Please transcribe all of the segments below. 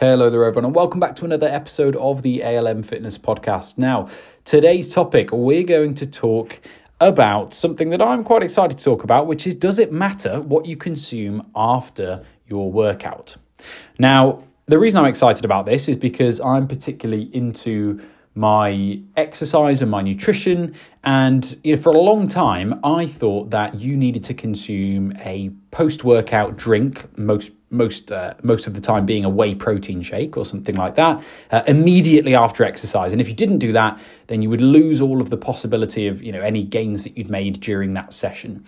Hello there everyone and welcome back to another episode of the ALM Fitness Podcast. Now, today's topic, we're going to talk about something that I'm quite excited to talk about, which is does it matter what you consume after your workout? Now, the reason I'm excited about this is because I'm particularly into my exercise and my nutrition. And for a long time, I thought that you needed to consume a post-workout drink, most of the time being a whey protein shake or something like that, immediately after exercise. And if you didn't do that, then you would lose all of the possibility of any gains that you'd made during that session.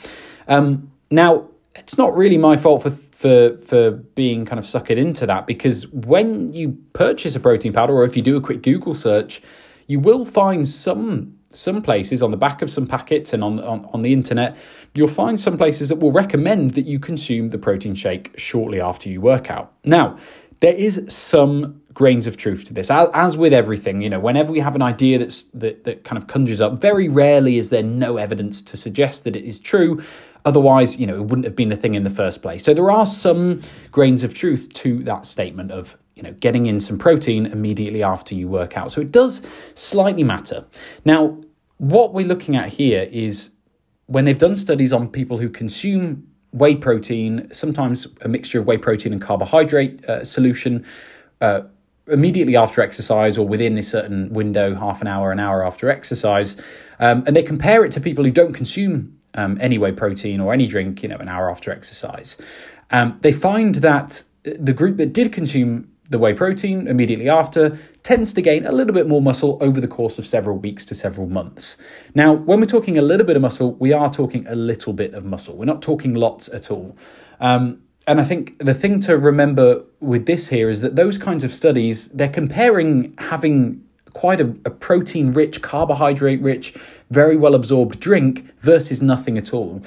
Now, it's not really my fault for being kind of suckered into that, because when you purchase a protein powder, or if you do a quick Google search, you will find some places on the back of some packets and on the internet, you'll find some places that will recommend that you consume the protein shake shortly after you work out. Now, there is some grains of truth to this. As with everything, whenever we have an idea that kind of conjures up, very rarely is there no evidence to suggest that it is true. Otherwise, it wouldn't have been a thing in the first place. So there are some grains of truth to that statement of, getting in some protein immediately after you work out. So it does slightly matter. Now, what we're looking at here is when they've done studies on people who consume whey protein, sometimes a mixture of whey protein and carbohydrate solution, immediately after exercise or within a certain window, half an hour after exercise. And they compare it to people who don't consume any whey protein or any drink, an hour after exercise. They find that the group that did consume the whey protein immediately after tends to gain a little bit more muscle over the course of several weeks to several months. Now, when we're talking a little bit of muscle, we are talking a little bit of muscle. We're not talking lots at all. And I think the thing to remember with this here is that those kinds of studies, they're comparing having quite a protein-rich, carbohydrate-rich, very well-absorbed drink versus nothing at all.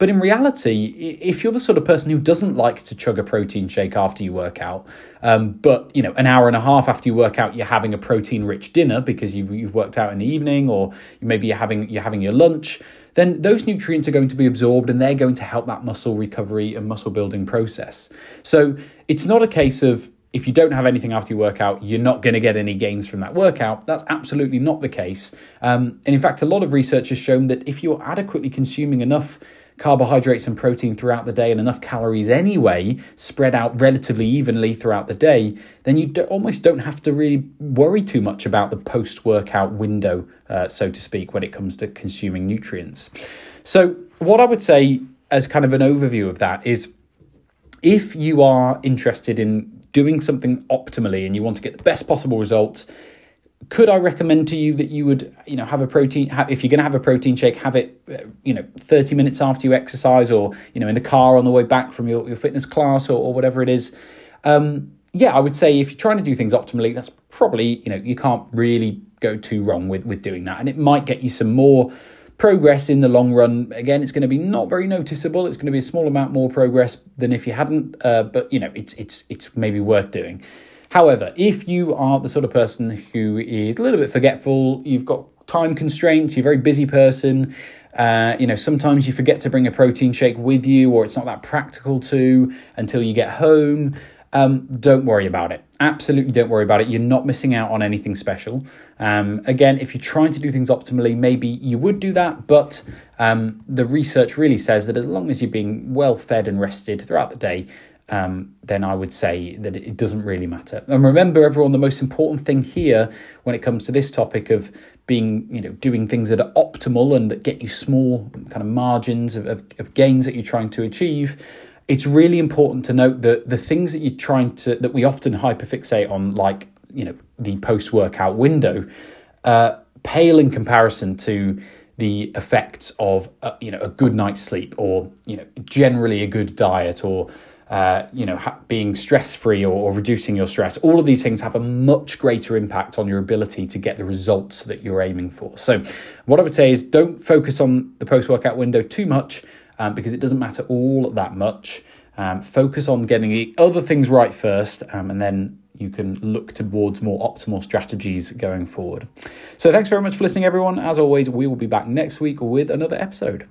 But in reality, if you're the sort of person who doesn't like to chug a protein shake after you work out, but an hour and a half after you work out, you're having a protein-rich dinner because you've worked out in the evening, or maybe you're having your lunch, then those nutrients are going to be absorbed and they're going to help that muscle recovery and muscle building process. So it's not a case of, if you don't have anything after you work out, you're not going to get any gains from that workout. That's absolutely not the case. And in fact, a lot of research has shown that if you're adequately consuming enough carbohydrates and protein throughout the day and enough calories anyway, spread out relatively evenly throughout the day, then you almost don't have to really worry too much about the post-workout window, so to speak, when it comes to consuming nutrients. So what I would say as kind of an overview of that is, if you are interested in doing something optimally and you want to get the best possible results, could I recommend to you that you would, have a protein, if you're going to have a protein shake, have it, 30 minutes after you exercise, or, in the car on the way back from your fitness class, or whatever it is. I would say if you're trying to do things optimally, that's probably, you can't really go too wrong with doing that. And it might get you some more progress in the long run. Again, it's going to be not very noticeable. It's going to be a small amount more progress than if you hadn't, but it's maybe worth doing. However, if you are the sort of person who is a little bit forgetful, you've got time constraints, you're a very busy person, sometimes you forget to bring a protein shake with you, or it's not that practical to until you get home, don't worry about it. Absolutely don't worry about it. You're not missing out on anything special. Again, if you're trying to do things optimally, maybe you would do that, but the research really says that as long as you're being well fed and rested throughout the day, then I would say that it doesn't really matter. And remember, everyone, the most important thing here when it comes to this topic of being, doing things that are optimal and that get you small kind of margins of gains that you're trying to achieve, it's really important to note that the things that that we often hyperfixate on, like, the post-workout window, pale in comparison to the effects of, a good night's sleep, or, generally a good diet, or, being stress-free, or reducing your stress. All of these things have a much greater impact on your ability to get the results that you're aiming for. So what I would say is don't focus on the post-workout window too much, because it doesn't matter all that much. Focus on getting the other things right first, and then you can look towards more optimal strategies going forward. So thanks very much for listening, everyone. As always, we will be back next week with another episode.